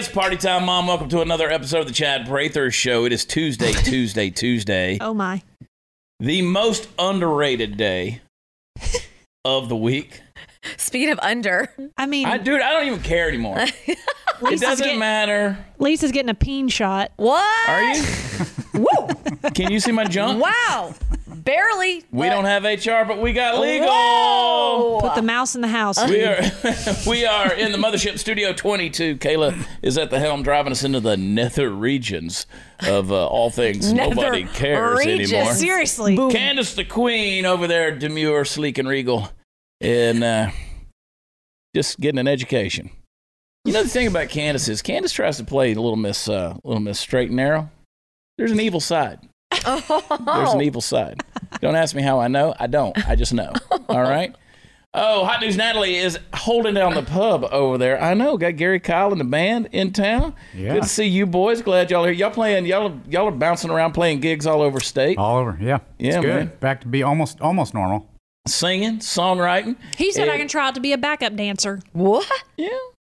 It's party time, Mom. Welcome to another episode of the Chad Prather Show. It is Tuesday, Tuesday. Oh, my. The most underrated day of the week. Speed of under. I mean... Dude, I don't even care anymore. It doesn't matter. Lisa's getting a peen shot. What? Are you? Woo! Can you see my junk? Wow. Barely. We don't have HR, but we got legal. Whoa. Put the mouse in the house. We are in the Mothership Studio 22. Kayla is at the helm, driving us into the nether regions of all things nobody cares anymore. Seriously. Boom. Candace the Queen over there, demure, sleek, and regal, and just getting an education. You know, the thing about Candace is Candace tries to play the Little Miss Straight and Narrow. There's an evil side. There's an evil side. Don't ask me how I know. I don't. I just know. All right. Oh, Hot News Natalie is holding down the pub over there. I know. Got Gary Kyle and the band in town. Yeah. Good to see you boys. Glad y'all are here. Y'all playing. Y'all are bouncing around playing gigs all over state. All over. Yeah. Yeah. It's good. Man. Back to be almost normal. Singing, songwriting. He said I can try out to be a backup dancer. What? Yeah.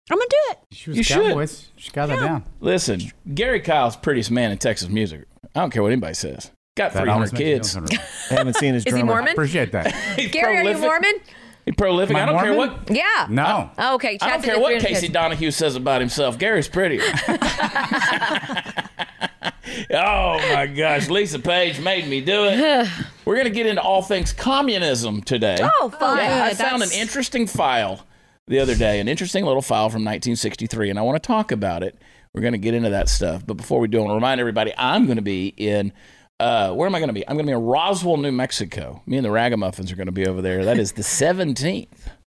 I'm gonna do it. She was Cowboys. She got that down. Listen, Gary Kyle's prettiest man in Texas music. I don't care what anybody says. Got 300 kids. I haven't seen his drummer. Is he Mormon? I appreciate that. Gary, prolific. Are you Mormon? He's prolific. I don't care what. Yeah. No. Oh, okay. Chad, I don't care what Casey Donahue says about himself. Gary's prettier. Oh, my gosh. Lisa Page made me do it. We're going to get into all things communism today. Oh, fun. Yeah, I found an interesting file the other day, an interesting little file from 1963, and I want to talk about it. We're going to get into that stuff. But before we do, I want to remind everybody, I'm going to be in, where am I going to be? I'm going to be in Roswell, New Mexico. Me and the Ragamuffins are going to be over there. That is the 17th.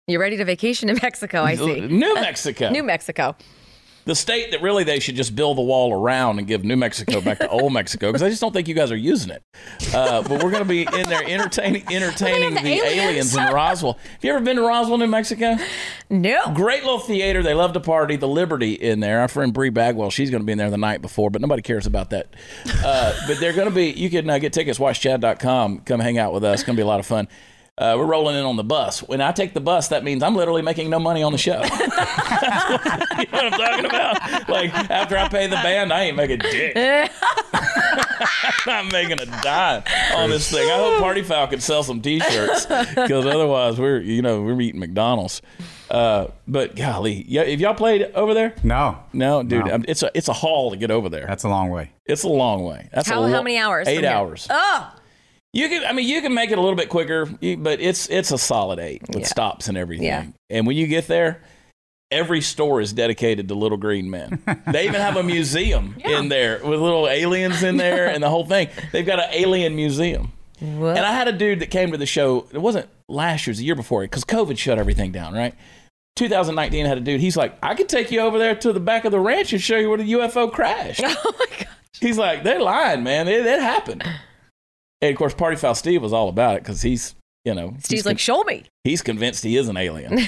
You're ready to vacation in Mexico, I see. New Mexico. New Mexico. The state that really they should just build the wall around and give New Mexico back to old Mexico, because I just don't think you guys are using it. But we're going to be in there entertaining the aliens in Roswell. Have you ever been to Roswell, New Mexico? No. Great little theater. They love to party. The Liberty in there. Our friend Brie Bagwell, she's going to be in there the night before, but nobody cares about that. But they're going to be, you can get tickets, watchchad.com. Come hang out with us. It's going to be a lot of fun. We're rolling in on the bus. When I take the bus, that means I'm literally making no money on the show. You know what I'm talking about? Like, after I pay the band, I ain't making a dick. I'm not making a dime on this thing. I hope Party Foul could sell some T-shirts, because otherwise we're eating McDonald's. But golly, have y'all played over there? No, dude. No. It's a haul to get over there. That's a long way. It's a long way. That's how many hours? 8 hours. Oh. You can make it a little bit quicker, but it's a solid 8 with stops and everything. Yeah. And when you get there, every store is dedicated to little green men. They even have a museum in there with little aliens in there and the whole thing. They've got an alien museum. What? And I had a dude that came to the show. It wasn't last year, it was the year before, because COVID shut everything down, right? 2019, I had a dude. He's like, I could take you over there to the back of the ranch and show you where the UFO crashed. Oh, my gosh. He's like, they're lying, man. It happened. And, of course, Party Foul Steve was all about it because he's, Steve's like, show me. He's convinced he is an alien.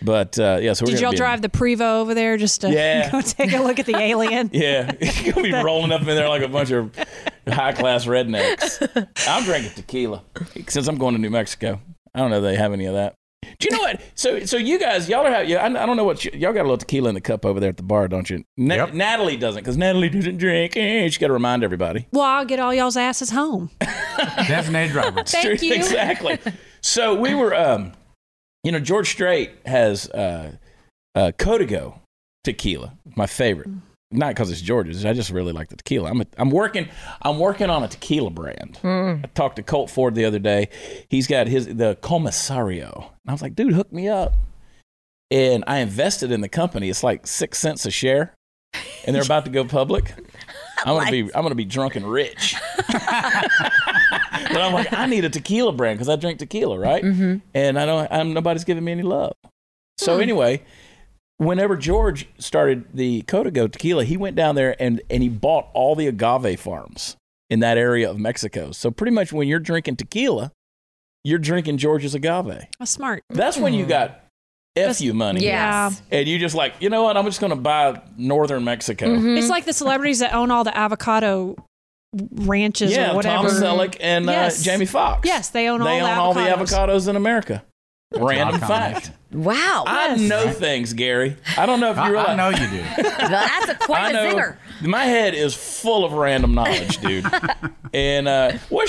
But, so we're going to drive the Prevo over there just to go take a look at the alien? Yeah. You're going to be rolling up in there like a bunch of high-class rednecks. I'm drinking tequila since I'm going to New Mexico. I don't know if they have any of that. Do you know what? So you guys, y'all are having, I don't know what, y'all got a little tequila in the cup over there at the bar, don't you? Yep. Natalie doesn't, because Natalie doesn't drink. She's got to remind everybody. Well, I'll get all y'all's asses home. Designated driver. Thank you. Exactly. So we were, George Strait has Kodigo tequila, my favorite. Not because it's George's. I just really like the tequila. I'm working on a tequila brand. I talked to Colt Ford the other day. He's got the Comisario. And I was like, dude, hook me up. And I invested in the company. It's like 6 cents a share. And they're about to go public. I'm gonna be drunk and rich. But I'm like, I need a tequila brand because I drink tequila, right? Mm-hmm. And nobody's giving me any love. So anyway. Whenever George started the Kodigo tequila, he went down there and he bought all the agave farms in that area of Mexico. So pretty much when you're drinking tequila, you're drinking George's agave. That's smart. That's when you got FU money. Yeah. And you just like, you know what? I'm just going to buy northern Mexico. Mm-hmm. It's like the celebrities that own all the avocado ranches or whatever. Tom Selleck and Jamie Foxx. Yes, they own all the avocados in America. Random fact. Wow. I know things, Gary. I don't know if you realize. I know you do. That's a quite a zinger. My head is full of random knowledge, dude. And where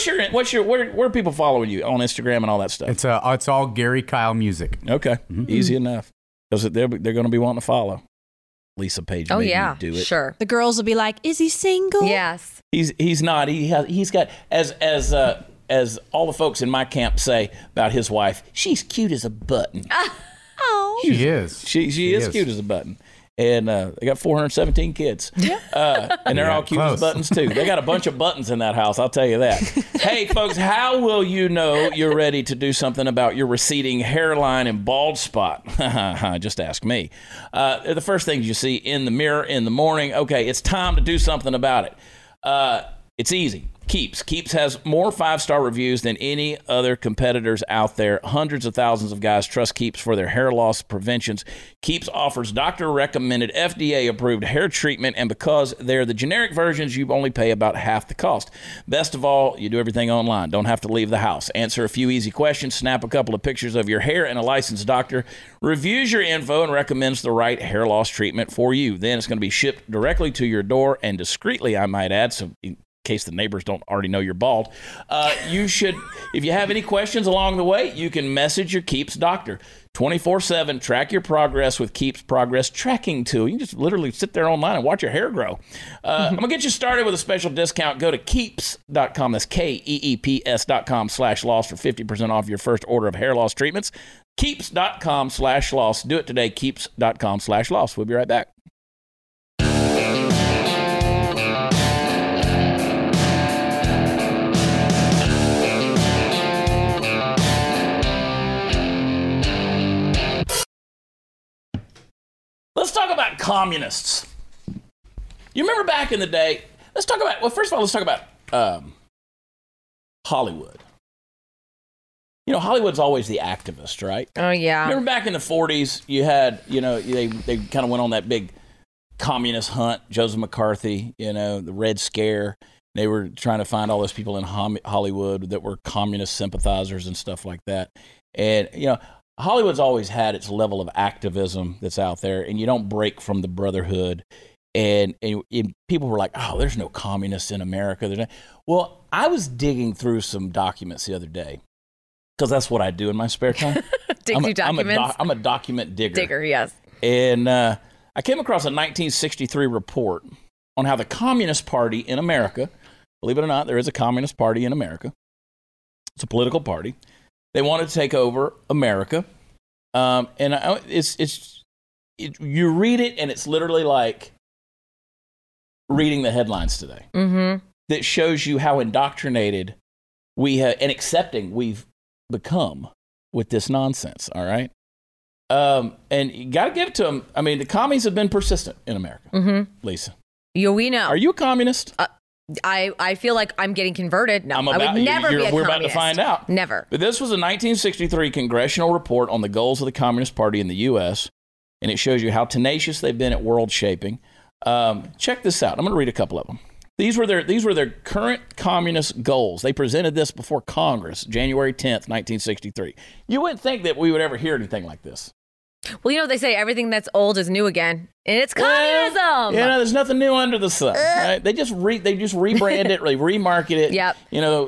are people following you on Instagram and all that stuff? It's all Gary Kyle music. Okay. Mm-hmm. Easy enough. Because they're going to be wanting to follow. Lisa Page made me do it. Sure. The girls will be like, "Is he single?" Yes. He's not. He's got as all the folks in my camp say about his wife, she's cute as a button. Oh, she is. She is cute as a button. And they got 417 kids. Yeah. And they're all cute as buttons, too. They got a bunch of buttons in that house, I'll tell you that. Hey, folks, how will you know you're ready to do something about your receding hairline and bald spot? Just ask me. The first things you see in the mirror in the morning, okay, it's time to do something about it. It's easy. Keeps. Keeps has more 5-star reviews than any other competitors out there. Hundreds of thousands of guys trust Keeps for their hair loss preventions. Keeps offers doctor-recommended, FDA-approved hair treatment, and because they're the generic versions, you only pay about half the cost. Best of all, you do everything online. Don't have to leave the house. Answer a few easy questions, snap a couple of pictures of your hair, and a licensed doctor reviews your info and recommends the right hair loss treatment for you. Then it's going to be shipped directly to your door, and discreetly, I might add, some case the neighbors don't already know you're bald. You should, if you have any questions along the way, you can message your Keeps doctor. 24/7, track your progress with Keeps Progress Tracking Tool. You can just literally sit there online and watch your hair grow. I'm going to get you started with a special discount. Go to Keeps.com. That's Keeps.com/loss for 50% off your first order of hair loss treatments. Keeps.com/loss. Do it today. Keeps.com/loss. We'll be right back. Let's talk about communists. You remember back in the day, let's talk about Hollywood. You know, Hollywood's always the activist, right? Oh, yeah. Remember back in the 40s, you had, they kind of went on that big communist hunt, Joseph McCarthy, the Red Scare. They were trying to find all those people in Hollywood that were communist sympathizers and stuff like that. And, Hollywood's always had its level of activism that's out there, and you don't break from the brotherhood. And people were like, "Oh, there's no communists in America." Well, I was digging through some documents the other day because that's what I do in my spare time. I'm a document digger. Digger, yes. And I came across a 1963 report on how the Communist Party in America, believe it or not, there is a Communist Party in America. It's a political party. They wanted to take over America, and you read it, and it's literally like reading the headlines today. Mm-hmm. That shows you how indoctrinated we have and accepting we've become with this nonsense. All right, and you got to give it to them. I mean, the commies have been persistent in America. Mm-hmm. Lisa, we know. Are you a communist? I feel like I'm getting converted. No, I would never be a communist. We're about to find out. Never. But this was a 1963 congressional report on the goals of the Communist Party in the U.S., and it shows you how tenacious they've been at world shaping. Check this out. I'm going to read a couple of them. These were their current communist goals. They presented this before Congress, January 10th, 1963. You wouldn't think that we would ever hear anything like this. Well, they say everything that's old is new again, and it's communism. There's nothing new under the sun. Right? They just rebrand it, remarket it. Yep.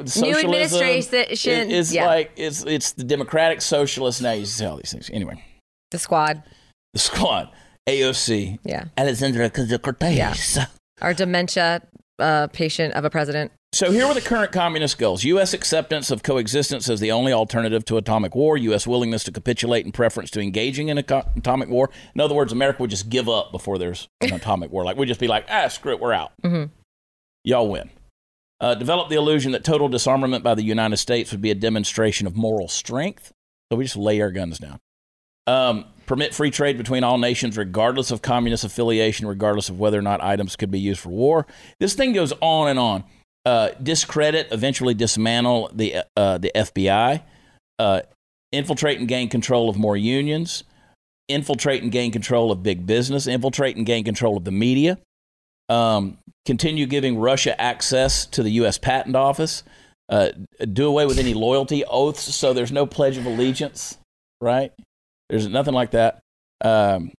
Socialism. New administration is like it's the democratic socialist. Now you see all these things. Anyway, the squad, AOC. Yeah. Alexandria Ocasio-Cortez. Yeah. Our dementia patient of a president. So here were the current communist goals. U.S. acceptance of coexistence as the only alternative to atomic war. U.S. willingness to capitulate in preference to engaging in atomic war. In other words, America would just give up before there's an atomic war. Like, we'd just be like, screw it, we're out. Mm-hmm. Y'all win. Develop the illusion that total disarmament by the United States would be a demonstration of moral strength. So we just lay our guns down. Permit free trade between all nations, regardless of communist affiliation, regardless of whether or not items could be used for war. This thing goes on and on. Discredit, eventually dismantle the FBI, infiltrate and gain control of more unions, infiltrate and gain control of big business, infiltrate and gain control of the media, continue giving Russia access to the U.S. Patent Office, do away with any loyalty oaths so there's no Pledge of Allegiance. right? There's nothing like that. Gain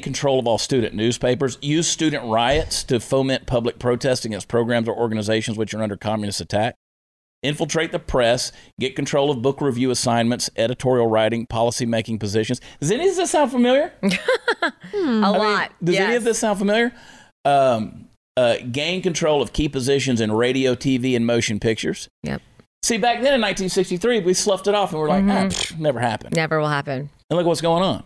control of all student newspapers, use student riots to foment public protest against programs or organizations which are under communist attack, infiltrate the press, get control of book review assignments, editorial writing, policy-making positions. Does any of this sound familiar? A lot. Does any of this sound familiar? Gain control of key positions in radio, TV, and motion pictures. Yep. See, back then in 1963, we sloughed it off and we're like, never happened. Never will happen. And look what's going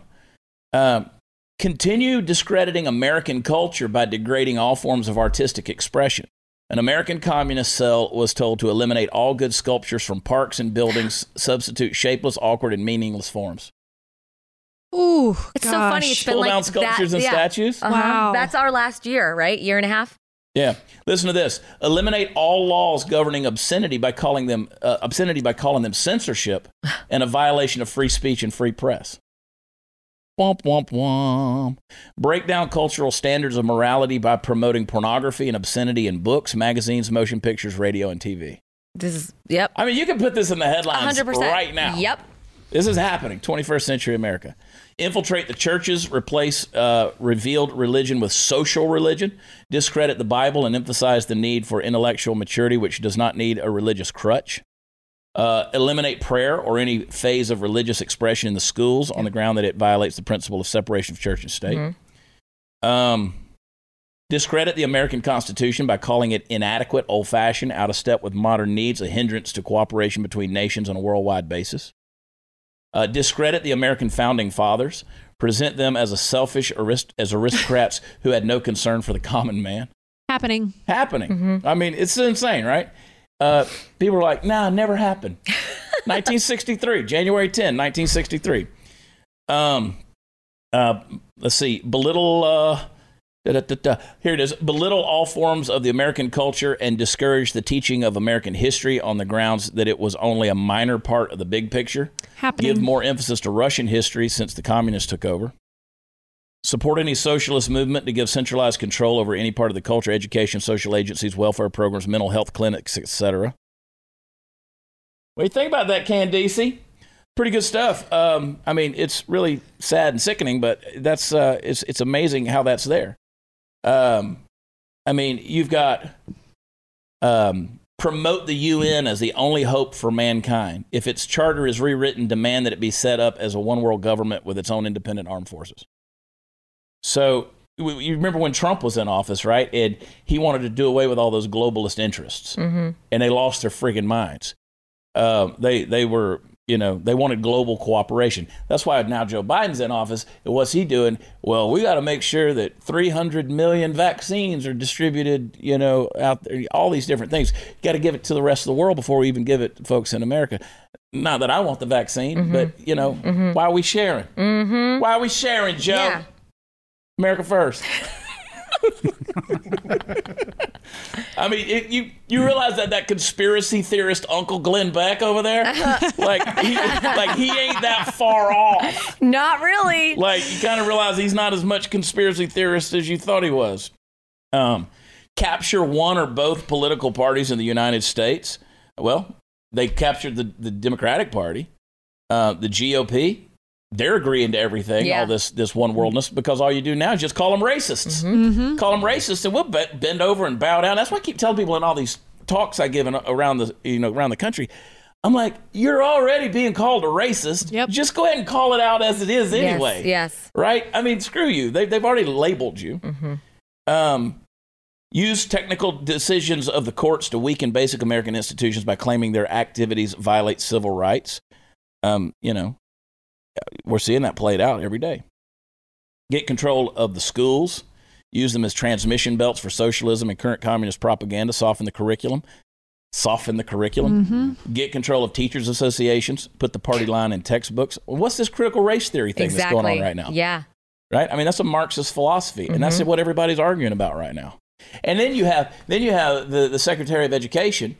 on. Continue discrediting American culture by degrading all forms of artistic expression. An American communist cell was told to eliminate all good sculptures from parks and buildings, substitute shapeless, awkward, and meaningless forms. Ooh, it's so funny. It's been like that. Pull down sculptures and statues? Uh-huh. Wow. That's our last year, right? Year and a half? Yeah. Listen to this. Eliminate all laws governing obscenity by calling them censorship and a violation of free speech and free press. Womp, womp, womp. Break down cultural standards of morality by promoting pornography and obscenity in books, magazines, motion pictures, radio, and TV. This is, yep. I mean, you can put this in the headlines 100%. Right now. Yep. This is happening, 21st century America. Infiltrate the churches, replace revealed religion with social religion, discredit the Bible, and emphasize the need for intellectual maturity, which does not need a religious crutch. Eliminate prayer or any phase of religious expression in the schools on the ground that it violates the principle of separation of church and state. Mm-hmm. Discredit the American Constitution by calling it inadequate, old-fashioned, out of step with modern needs, a hindrance to cooperation between nations on a worldwide basis. Discredit the American Founding Fathers. Present them as aristocrats who had no concern for the common man. Happening. Mm-hmm. I mean, it's insane, right? People were like, nah, never happened. 1963, January 10, 1963. Let's see. Here it is. Belittle all forms of the American culture and discourage the teaching of American history on the grounds that it was only a minor part of the big picture. Happening. Give more emphasis to Russian history since the communists took over. Support any socialist movement to give centralized control over any part of the culture, education, social agencies, welfare programs, mental health clinics, etc. What do you think about that, Candice? Pretty good stuff. I mean, it's really sad and sickening, but that's it's amazing how that's there. I mean, you've got promote the UN as the only hope for mankind. If its charter is rewritten, demand that it be set up as a one-world government with its own independent armed forces. So you remember when Trump was in office, right? And he wanted to do away with all those globalist interests, and they lost their friggin' minds. They were, you know, they wanted global cooperation. That's why now Joe Biden's in office. And what's he doing? Well, we got to make sure that 300 million vaccines are distributed, you know, out there. All these different things. You got to give it to the rest of the world before we even give it to folks in America. Not that I want the vaccine, but you know, why are we sharing? Why are we sharing, Joe? Yeah. America first. I mean, you realize that conspiracy theorist Uncle Glenn Beck over there, like he ain't that far off. Not really. Like you kind of realize he's not as much conspiracy theorist as you thought he was. Capture one or both political parties in the United States. Well, they captured the Democratic Party, the GOP. They're agreeing to everything, all this one-worldness, because all you do now is just call them racists. Call them racists, and we'll bend over and bow down. That's why I keep telling people in all these talks I give around the country. I'm like, you're already being called a racist. Yep. Just go ahead and call it out as it is anyway. Yes. Right? I mean, screw you. They've already labeled you. Use technical decisions of the courts to weaken basic American institutions by claiming their activities violate civil rights. You know. We're seeing that played out every day. Get control of the schools. Use them as transmission belts for socialism and current communist propaganda. Soften the curriculum. Get control of teachers' associations. Put the party line in textbooks. What's this critical race theory thing that's going on right now? Yeah. Right? I mean, that's a Marxist philosophy, and that's what everybody's arguing about right now. And then you have the Secretary of Education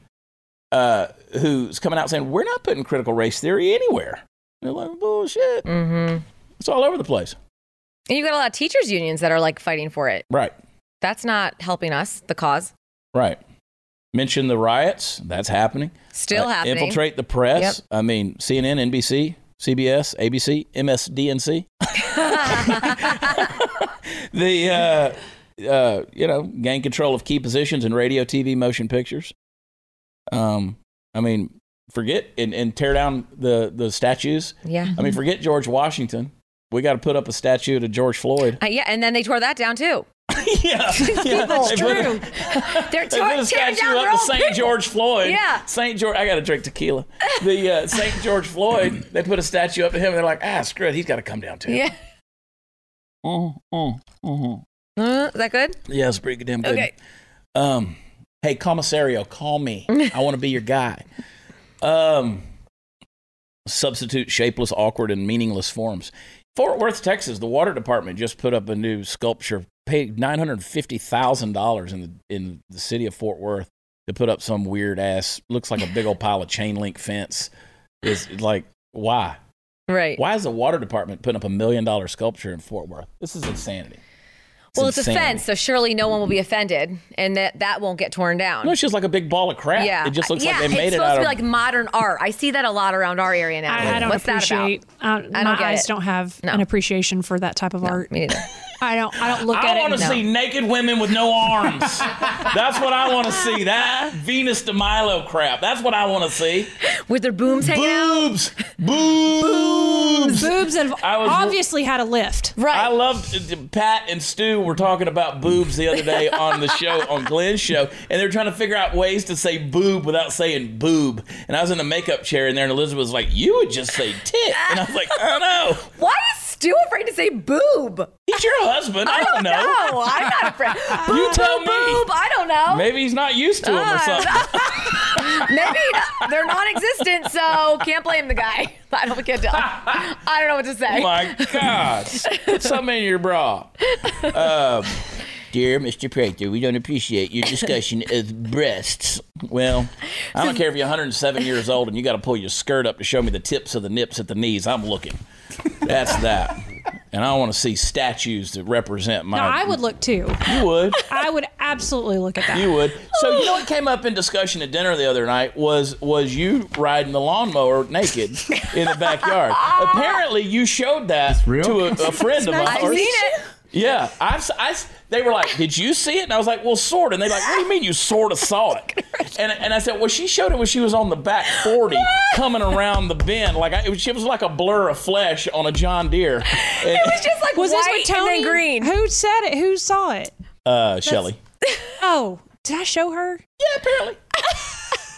who's coming out saying, we're not putting critical race theory anywhere. They're like, bullshit. It's all over the place. And you've got a lot of teachers' unions that are like fighting for it. Right. That's not helping us, the cause. Right. Mention the riots. That's happening. Still happening. Infiltrate the press. Yep. I mean, CNN, NBC, CBS, ABC, MSDNC. Gain control of key positions in radio, TV, motion pictures. Forget and tear down the statues. Yeah. I mean, forget George Washington. We got to put up a statue to George Floyd. And then they tore that down too. Yeah, yeah. That's true. They're tearing down up to St. George Floyd. Yeah, St. George. I got to drink tequila. The St. George Floyd. They put a statue up to him. And they're like, screw it. He's got to come down too. Yeah. Is that good? Yeah, it's pretty damn good. Okay. Hey, Comisario, call me. I want to be your guy. Substitute shapeless, awkward, and meaningless forms. Fort Worth, Texas. The water department just put up a new sculpture. Paid $950,000 in the city of Fort Worth to put up some weird ass, looks like a big old pile of chain link fence. It's like, why? Right. Why is the water department putting up $1 million sculpture in Fort Worth? This is insanity. It's a fence, so surely no one will be offended, and that won't get torn down. No, it's just like a big ball of crap. Yeah. It just looks like they made it out of... it's supposed to be like modern art. I see that a lot around our area now. I don't have an appreciation for that type of art. Me neither. I don't want to see naked women with no arms. That's what I want to see. That Venus de Milo crap. That's what I want to see. With their boobs hanging out. Boobs. Boobs that have obviously had a lift. Right. I loved Pat and Stu were talking about boobs the other day on the show, on Glenn's show, and they're trying to figure out ways to say boob without saying boob. And I was in the makeup chair in there, and Elizabeth was like, "You would just say tit." And I was like, "I don't know." Why is Stu afraid to say boob? He's your husband. I don't know. I'm not afraid. Boob, you tell me. Boob. I don't know. Maybe he's not used to them or something. Maybe they're non-existent, so can't blame the guy. I can't tell. I don't know what to say. My God. Put something in your bra. Dear Mr. Prather, we don't appreciate your discussion of breasts. Well, I don't care if you're 107 years old and you got to pull your skirt up to show me the tips of the nips at the knees. I'm looking. That's that. And I want to see statues that represent my... No, I would look too. You would? I would absolutely look at that. You would. So you know what came up in discussion at dinner the other night was you riding the lawnmower naked in the backyard. Apparently you showed that to a friend of ours. I've seen it. Yeah, they were like, "Did you see it?" And I was like, "Well, sort of." And they're like, "What do you mean you sort of saw it?" And I said, "Well, she showed it when she was on the back 40 coming around the bend. Like it was like a blur of flesh on a John Deere." And it was just like white and then green. Who said it? Who saw it? Shelly. Oh, did I show her? Yeah, apparently.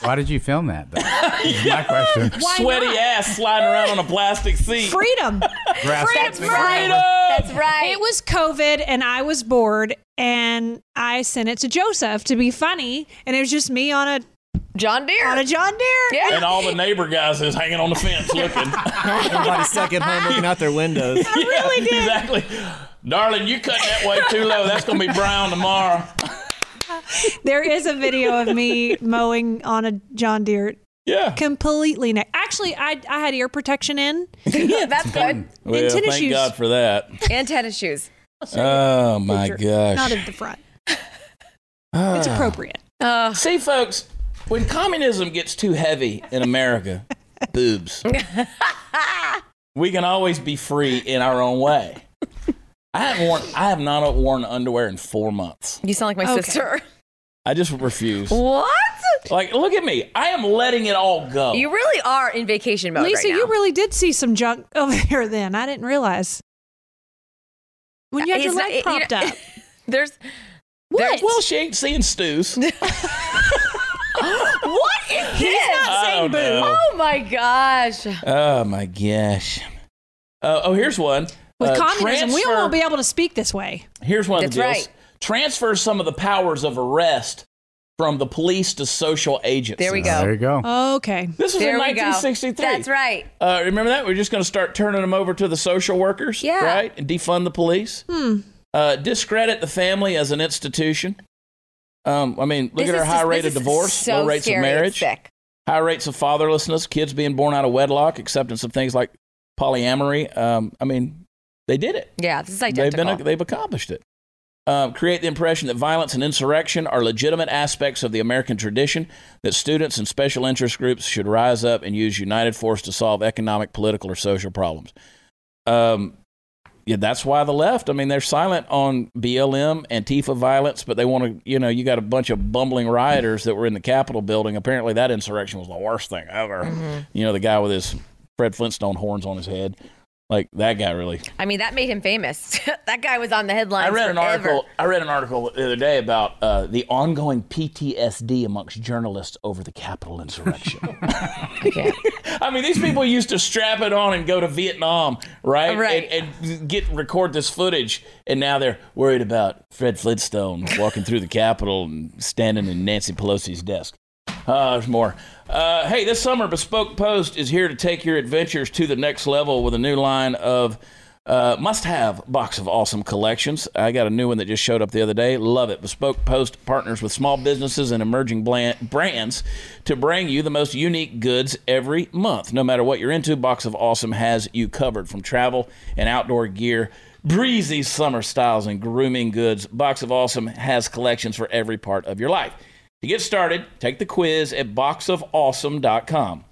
Why did you film that, though? My question. Sweaty ass sliding around on a plastic seat. Freedom. That's right. That's right. It was COVID, and I was bored, and I sent it to Joseph to be funny, and it was just me on a John Deere. Yeah. And all the neighbor guys is hanging on the fence looking. Everybody's stuck at home looking out their windows. I really did. Exactly. Darling, you cut that way too low. That's going to be brown tomorrow. There is a video of me mowing on a John Deere. Yeah. Completely naked. Actually, I had ear protection in. Yeah, that's good. Well, and tennis shoes. Thank God for that. And tennis shoes. Oh, my gosh. Not at the front. It's appropriate. See, folks, when communism gets too heavy in America, boobs, we can always be free in our own way. I have not worn underwear in 4 months. You sound like my sister. I just refuse. What? Like, look at me. I am letting it all go. You really are in vacation mode, Lisa, right now. You really did see some junk over there then. I didn't realize. When you had your leg propped up. There's well, she ain't seeing Stu's. What is this? He's not saying boo. Oh, my gosh. Here's one. With communism, we won't be able to speak this way. Here's one of the deals. Right. Transfer some of the powers of arrest from the police to social agencies. There we go. There you go. Okay. This was in 1963. That's right. Remember that? We're just going to start turning them over to the social workers, right? And defund the police. Discredit the family as an institution. Look at our high rate of divorce, so low rates of marriage, high rates of fatherlessness, kids being born out of wedlock, acceptance of things like polyamory. They did it. Yeah, this is identical. They've accomplished it. create the impression that violence and insurrection are legitimate aspects of the American tradition, that students and special interest groups should rise up and use united force to solve economic, political, or social problems. Yeah, that's why the left, I mean, they're silent on BLM, Antifa violence, but they want to, you know, you got a bunch of bumbling rioters that were in the Capitol building. Apparently that insurrection was the worst thing ever. Mm-hmm. You know, the guy with his Fred Flintstone horns on his head. Like, that guy really... I mean, that made him famous. That guy was on the headlines I read an article the other day about the ongoing PTSD amongst journalists over the Capitol insurrection. Okay. I mean, these people used to strap it on and go to Vietnam, right? Right. And record this footage, and now they're worried about Fred Flintstone walking through the Capitol and standing in Nancy Pelosi's desk. There's more. Hey, this summer, Bespoke Post is here to take your adventures to the next level with a new line of must-have Box of Awesome collections. I got a new one that just showed up the other day. Love it. Bespoke Post partners with small businesses and emerging brands to bring you the most unique goods every month. No matter what you're into, Box of Awesome has you covered. From travel and outdoor gear, breezy summer styles, and grooming goods, Box of Awesome has collections for every part of your life. To get started, take the quiz at boxofawesome.com.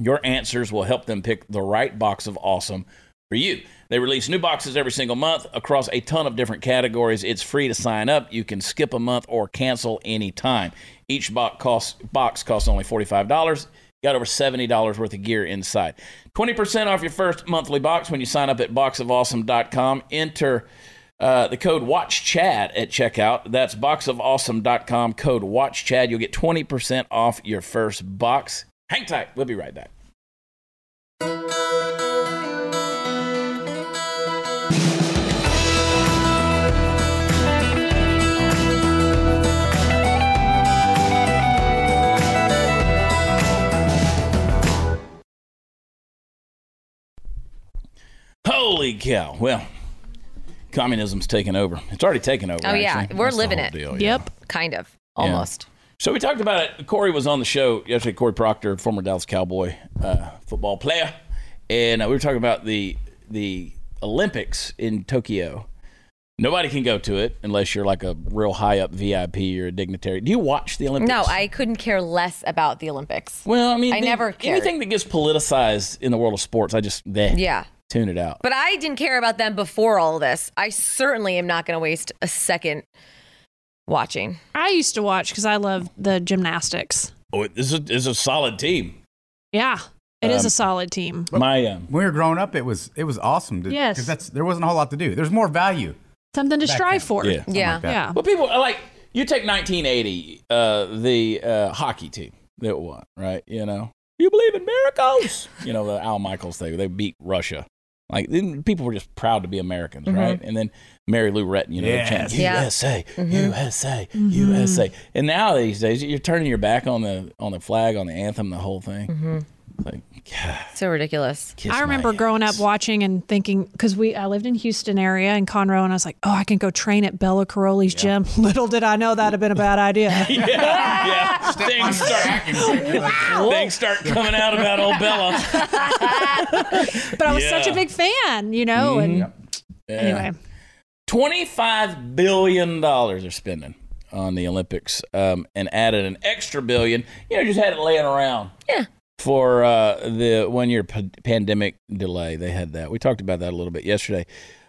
Your answers will help them pick the right box of awesome for you. They release new boxes every single month across a ton of different categories. It's free to sign up. You can skip a month or cancel anytime. Each box costs only $45. Got over $70 worth of gear inside. 20% off your first monthly box when you sign up at boxofawesome.com. Enter the code WATCHCHAD at checkout. That's boxofawesome.com, code WATCHCHAD. You'll get 20% off your first box. Hang tight. We'll be right back. Holy cow. Well, communism's taken over. It's already taken over. Oh, yeah. Actually. We're living it. Deal, yep. Yeah. Kind of. Almost. Yeah. So we talked about it. Corey was on the show yesterday. Corey Proctor, former Dallas Cowboy football player. And we were talking about the Olympics in Tokyo. Nobody can go to it unless you're like a real high up VIP or a dignitary. Do you watch the Olympics? No, I couldn't care less about the Olympics. Well, I mean, I never cared. Anything that gets politicized in the world of sports, I just, yeah. Tune it out. But I didn't care about them before all this. I certainly am not going to waste a second watching. I used to watch because I love the gymnastics. Oh, it's a solid team. Yeah, it is a solid team. When we were growing up, it was awesome. Yes, because there wasn't a whole lot to do. There's more value. Something to strive for. Yeah, yeah. Like yeah. Well, people like you take 1980, the hockey team that won, right? You know, you believe in miracles. You know, the Al Michaels thing. They beat Russia. Like, people were just proud to be Americans, mm-hmm. right? And then Mary Lou Retton, you know, yes. USA, mm-hmm. USA, mm-hmm. USA. And now these days, you're turning your back on the flag, on the anthem, the whole thing. Mm-hmm. Like, God, so ridiculous. I remember growing up watching and thinking, because I lived in Houston area in Conroe, and I was like, oh, I can go train at Bella Karolyi's gym. Little did I know that'd have been a bad idea. Yeah, yeah. Things start coming out about old Bella. But I was such a big fan, you know. Mm-hmm. And anyway, $25 billion they're spending on the Olympics, and added an extra billion. You know, just had it laying around. Yeah. For the one-year pandemic delay, they had that. We talked about that a little bit yesterday.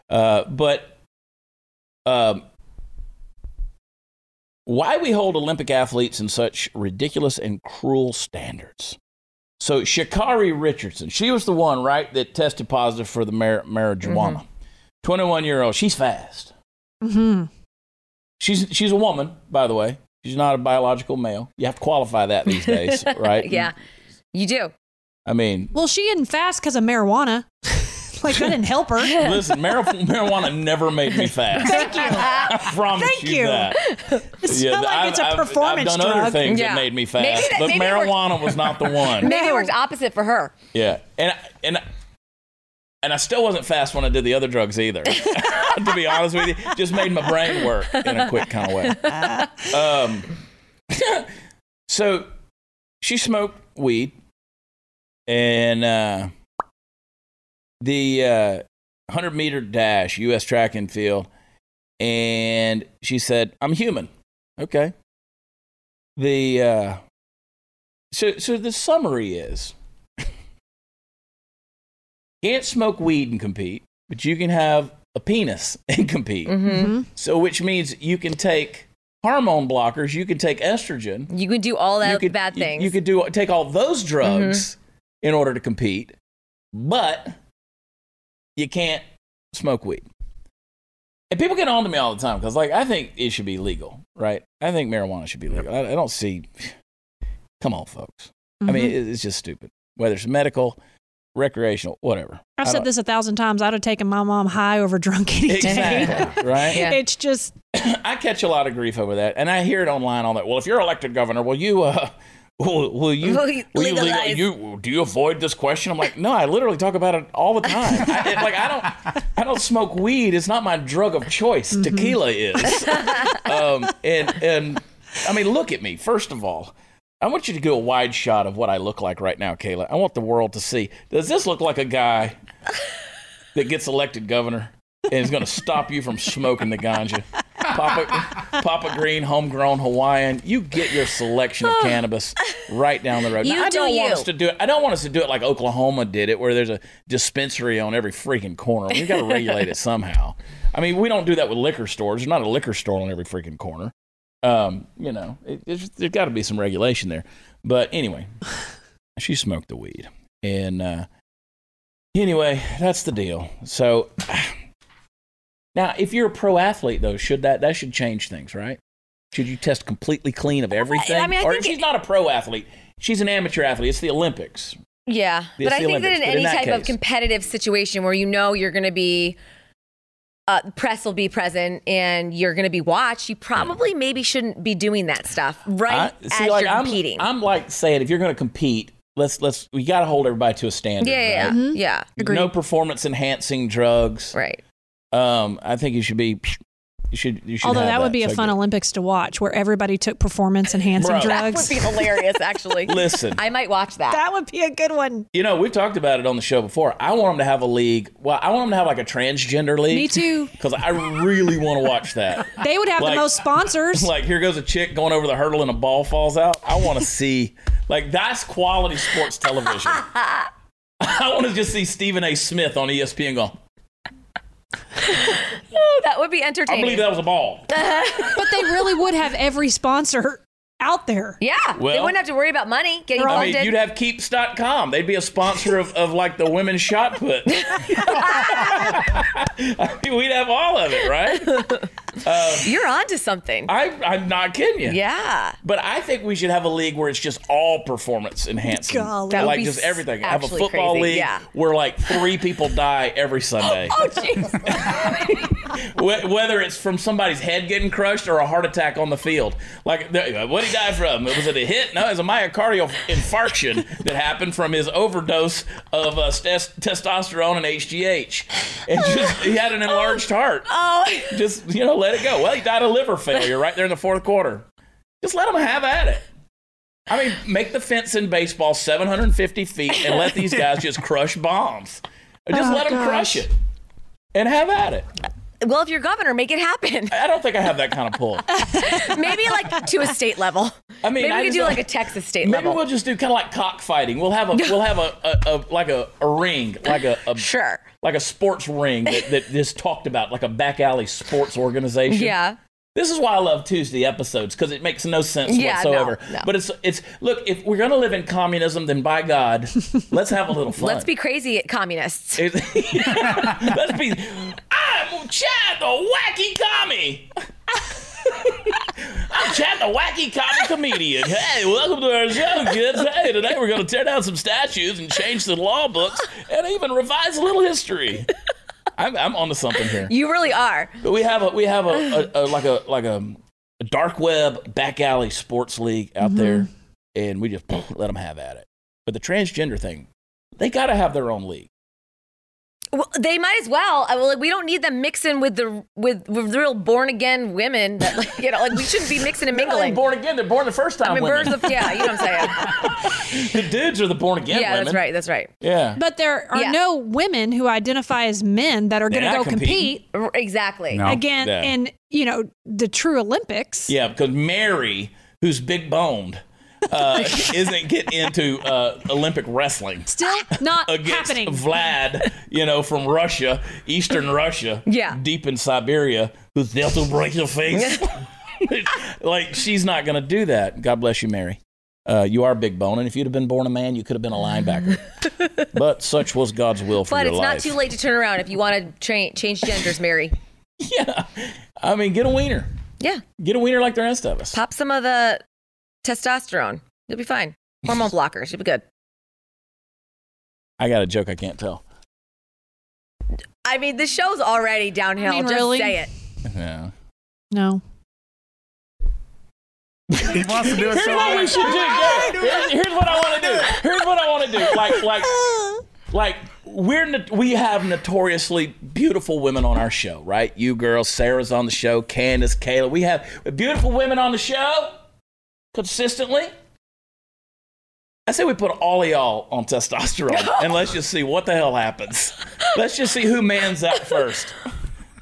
But why we hold Olympic athletes in such ridiculous and cruel standards. So Shikari Richardson, she was the one, right, that tested positive for the marijuana. Mm-hmm. 21-year-old, she's fast. Mm-hmm. She's a woman, by the way. She's not a biological male. You have to qualify that these days, right? Yeah. You do. I mean... Well, she isn't fast because of marijuana. Like, that didn't help her. Listen, marijuana never made me fast. Thank you. I promise you that. It's not like it's a performance drug. I've done other things that made me fast, but marijuana was not the one. Maybe it worked opposite for her. Yeah. And I still wasn't fast when I did the other drugs either. To be honest with you, just made my brain work in a quick kind of way. So, she smoked weed. And the 100-meter dash, U.S. track and field, And she said, I'm human. Okay. So the summary is, can't smoke weed and compete, but you can have a penis and compete. Mm-hmm. So which means you can take hormone blockers, you can take estrogen. You can do all that bad things. You could take all those drugs mm-hmm. in order to compete, but you can't smoke weed. And people get on to me all the time because, like, I think it should be legal, right? I think marijuana should be legal. I don't see... Come on, folks. Mm-hmm. I mean, it's just stupid. Whether it's medical, recreational, whatever. I've said this 1,000 times. I'd have taken my mom high over drunk any day. Exactly, right? Yeah. It's just... I catch a lot of grief over that, and I hear it online all that. Well, if you're elected governor, will you avoid this question? I'm like, no, I literally talk about it all the time. I don't smoke weed. It's not my drug of choice. Mm-hmm. Tequila is. And I mean, look at me. First of all, I want you to do a wide shot of what I look like right now, Kayla. I want the world to see. Does this look like a guy that gets elected governor and is going to stop you from smoking the ganja? Papa Green, homegrown Hawaiian. You get your selection of cannabis right down the road. I don't want us to do it like Oklahoma did it, where there's a dispensary on every freaking corner. We've got to regulate it somehow. I mean, we don't do that with liquor stores. There's not a liquor store on every freaking corner. You know, there's got to be some regulation there. But anyway, she smoked the weed. And anyway, that's the deal. So... Now, if you're a pro athlete, though, should that should change things, right? Should you test completely clean of everything? Or she's not a pro athlete. She's an amateur athlete. It's the Olympics. Yeah. But I think that in any type of competitive situation where you know you're going to be, press will be present and you're going to be watched, you probably maybe shouldn't be doing that stuff right as you're competing. I'm like saying if you're going to compete, let's we got to hold everybody to a standard. Yeah, right? Mm-hmm. Yeah. Agreed. No performance enhancing drugs. Right. I think you should be. You should although that would be a fun Olympics to watch, where everybody took performance enhancing drugs. That would be hilarious, actually. Listen, I might watch that. That would be a good one. You know, we've talked about it on the show before. I want them to have a league. Well, I want them to have like a transgender league. Me too. Because I really want to watch that. They would have like, the most sponsors. Like, here goes a chick going over the hurdle and a ball falls out. I want to see. Like, that's quality sports television. I want to just see Stephen A. Smith on ESPN going. Oh, that would be entertaining. I believe that was a ball. But they really would have every sponsor out there. Yeah. Well, they wouldn't have to worry about money getting funded. I mean, you'd have Keeps.com. They'd be a sponsor of like the women's shot put. I mean, we'd have all of it, right? You're onto something. I'm not kidding you. Yeah. But I think we should have a league where it's just all performance enhancing. Golly. That would be just everything. Have a football crazy league where like 3 people die every Sunday. Oh, jeez. Whether it's from somebody's head getting crushed or a heart attack on the field. Like, what did he die from? Was it a hit? No, it was a myocardial infarction that happened from his overdose of testosterone and HGH. And he had an enlarged heart. Oh. Just, you know, let it go. Well, he died of liver failure right there in the 4th quarter. Just let him have at it. I mean, make the fence in baseball 750 feet and let these guys just crush bombs. Just let them crush it and have at it. Well, if you're governor, make it happen. I don't think I have that kind of pull. Maybe like to a state level. I mean, maybe we could do like a Texas state level. Maybe we'll just do kind of like cockfighting. We'll have a ring, like a sports ring that is talked about, like a back alley sports organization. Yeah. This is why I love Tuesday episodes, because it makes no sense whatsoever. No. But it's look, if we're going to live in communism, then by God, let's have a little fun. Let's be crazy communists. Let's be, I'm Chad the Wacky Commie. I'm Chad the Wacky Commie Comedian. Hey, welcome to our show, kids. Hey, today we're going to tear down some statues and change the law books and even revise a little history. I'm onto something here. You really are. But we have a dark web back alley sports league out mm-hmm. there, and we just let them have at it. But the transgender thing, they got to have their own league. Well, they might as well. Like, we don't need them mixing with the real born again women. That, like, you know, like, we shouldn't be mixing and mingling. They're not born again. They're born the first time. I mean, women. Yeah, you know what I'm saying. The dudes are the born again. Yeah, women. That's right. Yeah. But there are no women who identify as men that are going to go compete. Exactly. No. Again, in the true Olympics. Yeah, because Mary, who's big boned, isn't get into Olympic wrestling. Still not happening. Vlad, from Russia, Eastern Russia, deep in Siberia, who's they'll break your face. Like, she's not going to do that. God bless you, Mary. You are big bone, and if you'd have been born a man, you could have been a linebacker. But such was God's will for your life. But it's not too late to turn around if you want to change genders, Mary. Yeah. I mean, get a wiener. Yeah. Get a wiener like the rest of us. Pop some of the testosterone. You'll be fine. Hormone blockers. You'll be good. I got a joke I can't tell. I mean, the show's already downhill. Really? Just say it. Yeah. No. He wants to do it. Here's what I want to do. Like, we have notoriously beautiful women on our show, right? You girls, Sarah's on the show, Candace, Kayla. We have beautiful women on the show. Consistently, I say we put all of y'all on testosterone and let's just see what the hell happens. Let's just see who mans out first.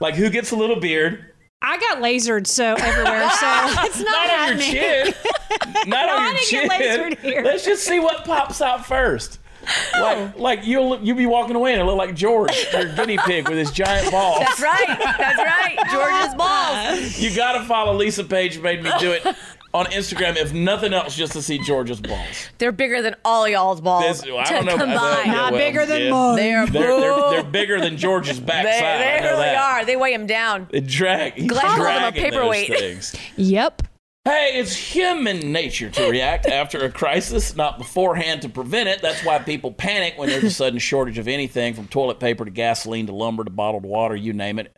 Like, who gets a little beard. I got lasered everywhere, so it's not on your chin. Not on your chin. Lasered here. Let's just see what pops out first. Like you'll be walking away and it'll look like George, your guinea pig with his giant balls. That's right. George's balls. You gotta follow Lisa Page. Made me do it. On Instagram, if nothing else, just to see George's balls. They're bigger than all y'all's balls. I don't know. Not bigger than mine. They're bigger than George's backside. They really are. They weigh him down. They drag. Glenn called him a paperweight. Yep. Hey, it's human nature to react after a crisis, not beforehand to prevent it. That's why people panic when there's a sudden shortage of anything, from toilet paper to gasoline to lumber to bottled water, you name it.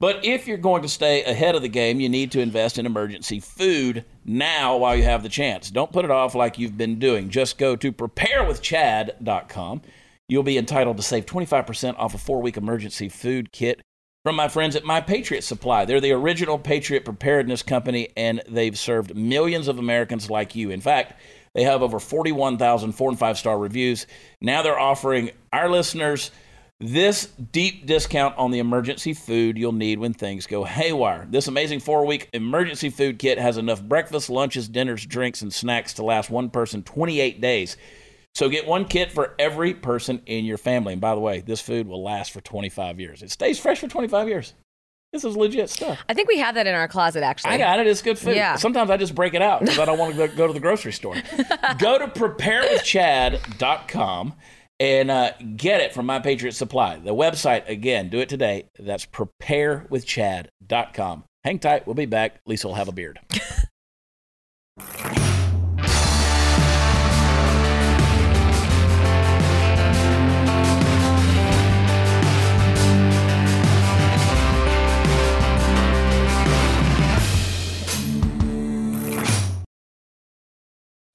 But if you're going to stay ahead of the game, you need to invest in emergency food now while you have the chance. Don't put it off like you've been doing. Just go to PrepareWithChad.com. You'll be entitled to save 25% off a 4-week emergency food kit from my friends at My Patriot Supply. They're the original Patriot preparedness company, and they've served millions of Americans like you. In fact, they have over 41,000 4- and 5-star reviews. Now they're offering our listeners this deep discount on the emergency food you'll need when things go haywire. This amazing 4-week emergency food kit has enough breakfast, lunches, dinners, drinks, and snacks to last one person 28 days. So get one kit for every person in your family. And by the way, this food will last for 25 years. It stays fresh for 25 years. This is legit stuff. I think we have that in our closet, actually. I got it. It's good food. Yeah. Sometimes I just break it out because I don't want to go to the grocery store. Go to preparewithchad.com. And get it from My Patriot Supply. The website, again, do it today. That's preparewithchad.com. Hang tight. We'll be back. Lisa will have a beard.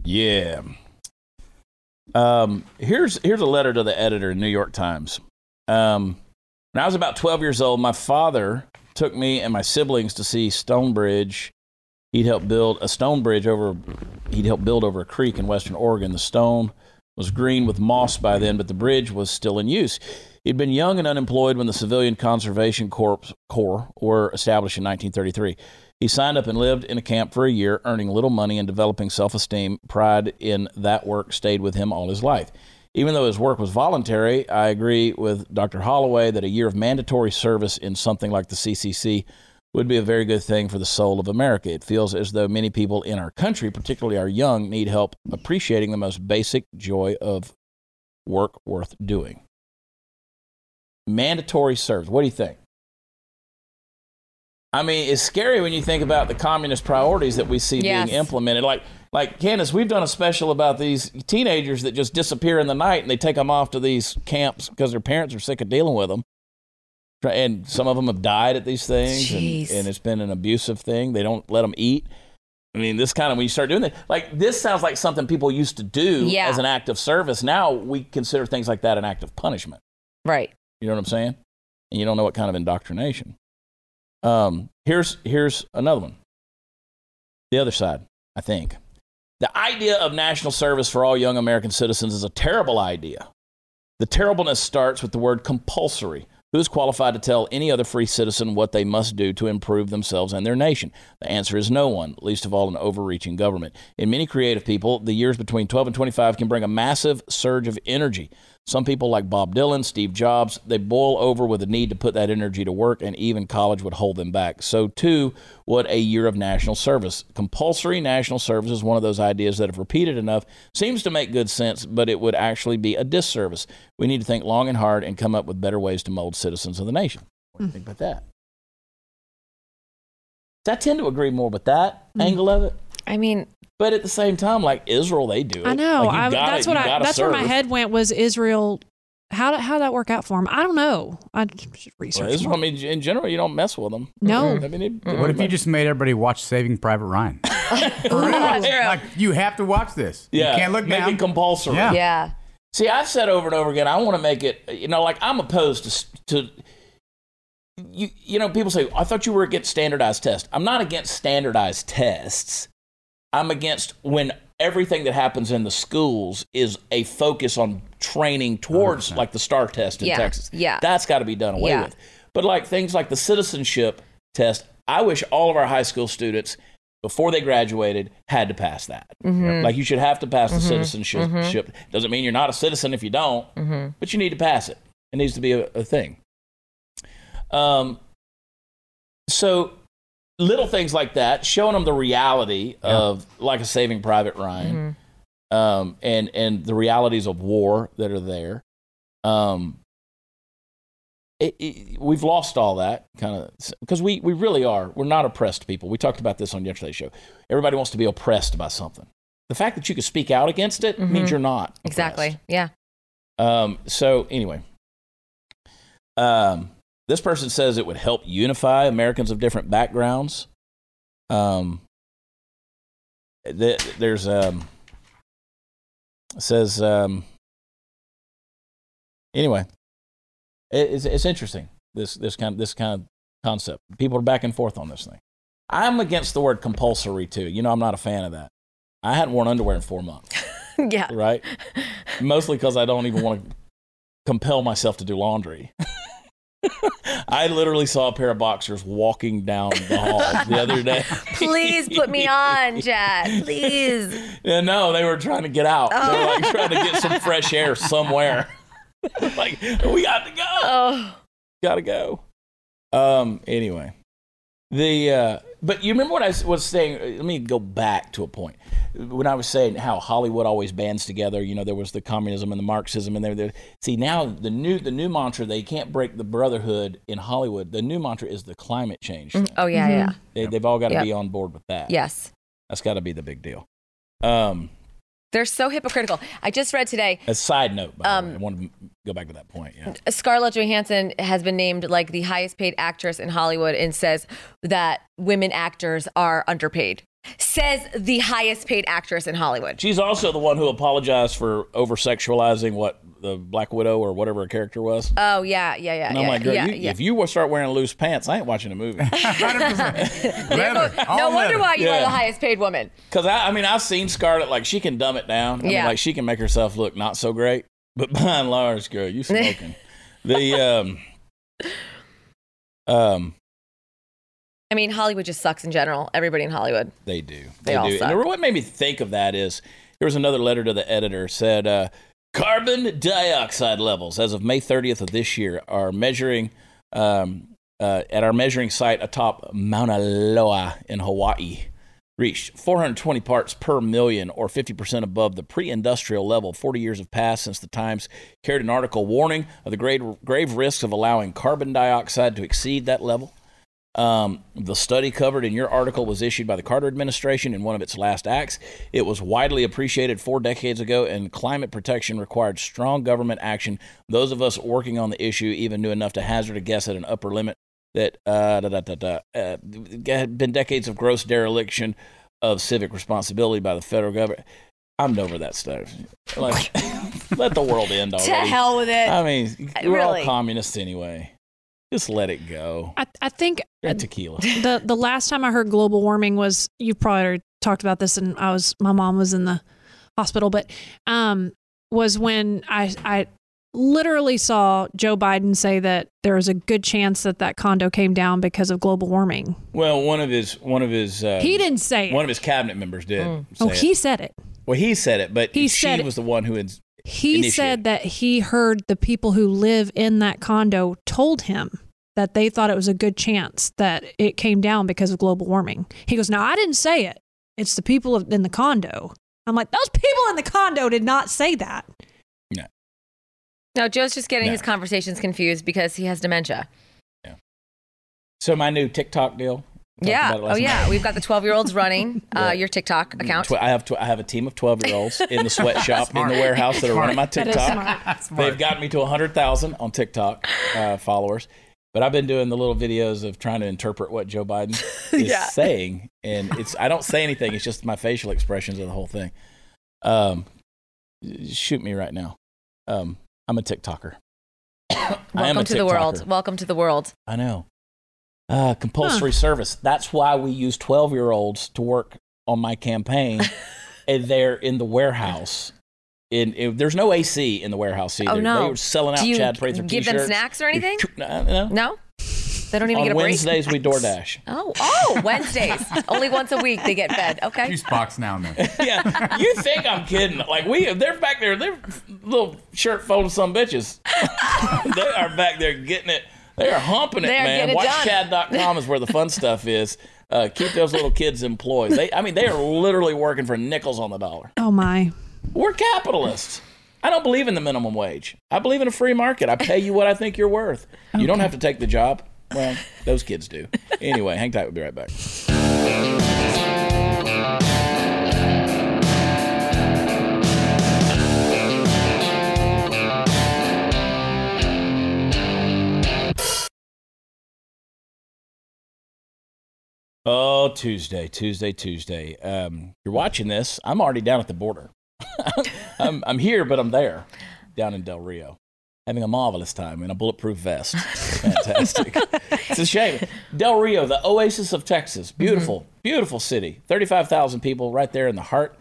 Yeah. Here's a letter to the editor in New York Times. When I was about 12 years old, my father took me and my siblings to see Stonebridge. He'd helped build over a creek in Western Oregon. The stone was green with moss by then, but the bridge was still in use. He'd been young and unemployed when the Civilian Conservation Corps were established in 1933. He signed up and lived in a camp for a year, earning little money and developing self-esteem. Pride in that work stayed with him all his life. Even though his work was voluntary, I agree with Dr. Holloway that a year of mandatory service in something like the CCC would be a very good thing for the soul of America. It feels as though many people in our country, particularly our young, need help appreciating the most basic joy of work worth doing. Mandatory service. What do you think? I mean, it's scary when you think about the communist priorities that we see being implemented. Like Candace, we've done a special about these teenagers that just disappear in the night and they take them off to these camps because their parents are sick of dealing with them. And some of them have died at these things, and it's been an abusive thing. They don't let them eat. I mean, this kind of, when you start doing that, like, this sounds like something people used to do as an act of service. Now we consider things like that an act of punishment. Right. You know what I'm saying? And you don't know what kind of indoctrination. Here's another one. The other side, I think. The idea of national service for all young American citizens is a terrible idea. The terribleness starts with the word compulsory. Who is qualified to tell any other free citizen what they must do to improve themselves and their nation? The answer is no one, least of all an overreaching government. In many creative people, the years between 12 and 25 can bring a massive surge of energy. Some people like Bob Dylan, Steve Jobs, they boil over with a need to put that energy to work, and even college would hold them back. So, too, would a year of national service. Compulsory national service is one of those ideas that, if repeated enough, seems to make good sense, but it would actually be a disservice. We need to think long and hard and come up with better ways to mold citizens of the nation. What do you think about that? I tend to agree more with that angle of it. I mean, but at the same time, like Israel, they do it. I know. Like that's where my head went was Israel. How'd that work out for them? I don't know. I should research. Well, Israel, I mean, in general, you don't mess with them. No. I mean, what if you just made everybody watch Saving Private Ryan? Like, you have to watch this. Yeah. You can't look down. Make it compulsory. Yeah. See, I've said over and over again, I want to make it, you know, like I'm opposed to you know, people say, I thought you were against standardized tests. I'm not against standardized tests. I'm against when everything that happens in the schools is a focus on training towards 100%. Like the STAR test in Texas. Yeah. That's got to be done away with. But like things like the citizenship test, I wish all of our high school students before they graduated had to pass that. Mm-hmm. Like you should have to pass the citizenship. Mm-hmm. Doesn't mean you're not a citizen if you don't, but you need to pass it. It needs to be a thing. So little things like that, showing them the reality of like a Saving Private Ryan, and the realities of war that are there. We've lost all that kind of, because we really are. We're not oppressed people. We talked about this on yesterday's show. Everybody wants to be oppressed by something. The fact that you can speak out against it means you're not oppressed. Exactly. Yeah. So anyway, this person says it would help unify Americans of different backgrounds. Anyway, it's interesting. This kind of concept. People are back and forth on this thing. I'm against the word compulsory too. You know, I'm not a fan of that. I hadn't worn underwear in 4 months. Yeah. Right. Mostly because I don't even want to compel myself to do laundry. I literally saw a pair of boxers walking down the hall the other day. Please put me on, Chad. Please. Yeah, no, they were trying to get out. Oh. They were like trying to get some fresh air somewhere. Like, we got to go. Oh. Got to go. Anyway, but you remember what I was saying? Let me go back to a point when I was saying how Hollywood always bands together. You know, there was the communism and the Marxism, and there. See, now the new mantra, they can't break the brotherhood in Hollywood. The new mantra is the climate change thing. Oh yeah, yeah. They've all got to be on board with that. Yes, that's got to be the big deal. They're so hypocritical. I just read today. A side note, by the way. I want to go back to that point. Yeah. Scarlett Johansson has been named like the highest paid actress in Hollywood and says that women actors are underpaid. Says the highest paid actress in Hollywood. She's also the one who apologized for over-sexualizing what the Black Widow or whatever her character was. Oh, yeah. And I'm like, girl, if you start wearing loose pants, I ain't watching a movie. 100%. No wonder why you are the highest paid woman. Because, I've seen Scarlett, like, she can dumb it down. I mean, like, she can make herself look not so great. But by and large, girl, you smoking. I mean, Hollywood just sucks in general. Everybody in Hollywood. They do. They all do. Suck. And what made me think of that is, there was another letter to the editor said, carbon dioxide levels as of May 30th of this year are measuring at our measuring site atop Mauna Loa in Hawaii reached 420 parts per million or 50% above the pre-industrial level. 40 years have passed since the Times carried an article warning of the grave risks of allowing carbon dioxide to exceed that level. The study covered in your article was issued by the Carter administration in one of its last acts. It was widely appreciated 4 decades ago, and climate protection required strong government action. Those of us working on the issue even knew enough to hazard a guess at an upper limit that had been decades of gross dereliction of civic responsibility by the federal government. I'm over that stuff. Like, Let the world end already. To hell with it. I mean, we're really all communists anyway. Just let it go. I think tequila. The last time I heard global warming was, you've probably already talked about this, and my mom was in the hospital, but was when I literally saw Joe Biden say that there is a good chance that condo came down because of global warming. Well, one of his he didn't say it. One of his cabinet members did. Say he said it. Well, he said it, but she was the one who had. He initiated. Said that he heard the people who live in that condo told him that they thought it was a good chance that it came down because of global warming. He goes, "No, I didn't say it. It's the people in the condo." I'm like, those people in the condo did not say that. No, Joe's just getting his conversations confused because he has dementia. Yeah. So my new TikTok deal. Yeah. Oh, yeah. Night. We've got the 12-year-olds running your TikTok account. I have a team of 12-year-olds in the sweatshop in the warehouse that are running my TikTok. That's smart. They've gotten me to 100,000 on TikTok followers. But I've been doing the little videos of trying to interpret what Joe Biden is saying, and I don't say anything. It's just my facial expressions of the whole thing. Shoot me right now. I'm a TikToker. Welcome to the world. I know. Compulsory service. That's why we use 12-year-olds to work on my campaign. And they're in the warehouse. There's no AC in the warehouse either. Oh, no. They were selling out Chad Prather T-shirts. Do you give them snacks or anything? No? They don't even get a break? On Wednesdays, we DoorDash. Oh, Wednesdays. Only once a week they get fed. Okay. Juice box now and then. Yeah. You think I'm kidding. Like, they're back there. They're little shirt folding some bitches. They are back there getting it. They are humping it, man. WatchChad.com is where the fun stuff is. Keep those little kids employed. They are literally working for nickels on the dollar. Oh, my. We're capitalists. I don't believe in the minimum wage. I believe in a free market. I pay you what I think you're worth. Okay. You don't have to take the job. Well, those kids do. Anyway, hang tight. We'll be right back. Oh, Tuesday. You're watching this. I'm already down at the border. I'm here, but I'm there, down in Del Rio. Having a marvelous time in a bulletproof vest. It's fantastic. It's a shame. Del Rio, the oasis of Texas. Beautiful, beautiful city. 35,000 people right there in the heart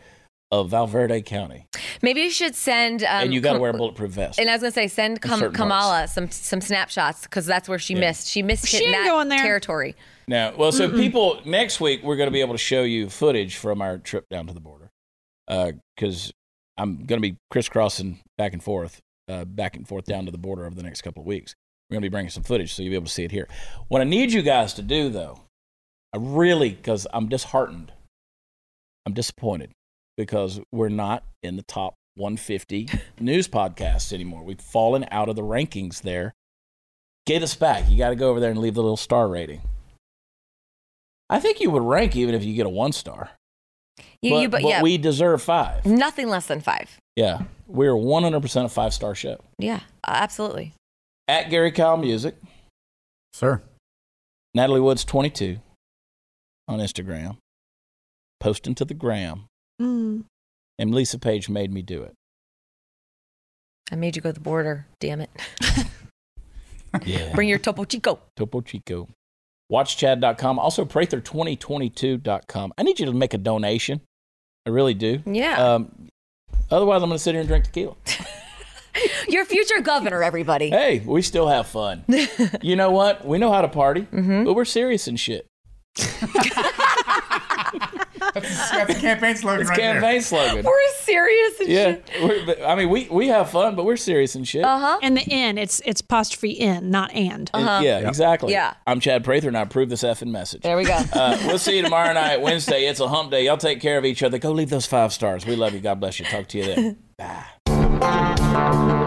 of Valverde County. Maybe you should send... and you got to wear a bulletproof vest. And I was going to say, send Kamala some snapshots, because that's where she missed. She missed hitting that territory. Now, well, so people, next week, we're going to be able to show you footage from our trip down to the border. Because I'm going to be crisscrossing back and forth down to the border over the next couple of weeks. We're going to be bringing some footage, so you'll be able to see it here. What I need you guys to do, though, because I'm disheartened. I'm disappointed because we're not in the top 150 news podcasts anymore. We've fallen out of the rankings there. Get us back. You got to go over there and leave the little star rating. I think you would rank even if you get a 1 star. But we deserve 5. Nothing less than 5. Yeah. We're 100% a 5-star show. Yeah, absolutely. At Gary Kyle Music. Sir. Natalie Woods 22 on Instagram. Posting to the gram. Mm. And Lisa Page made me do it. I made you go to the border. Damn it. Yeah. Bring your Topo Chico. WatchChad.com. Also, Prather2022.com. I need you to make a donation. I really do. Yeah. Otherwise, I'm going to sit here and drink tequila. Your future governor, everybody. Hey, we still have fun. You know what? We know how to party, but we're serious and shit. That's a campaign slogan. It's right campaign there. Slogan. We're serious and shit. Yeah, we have fun, but we're serious and shit. And the N, it's apostrophe N, not and. Yeah, exactly. Yeah. I'm Chad Prather, and I approve this effing message. There we go. We'll see you tomorrow night, Wednesday. It's a hump day. Y'all take care of each other. Go leave those 5 stars. We love you. God bless you. Talk to you then. Bye.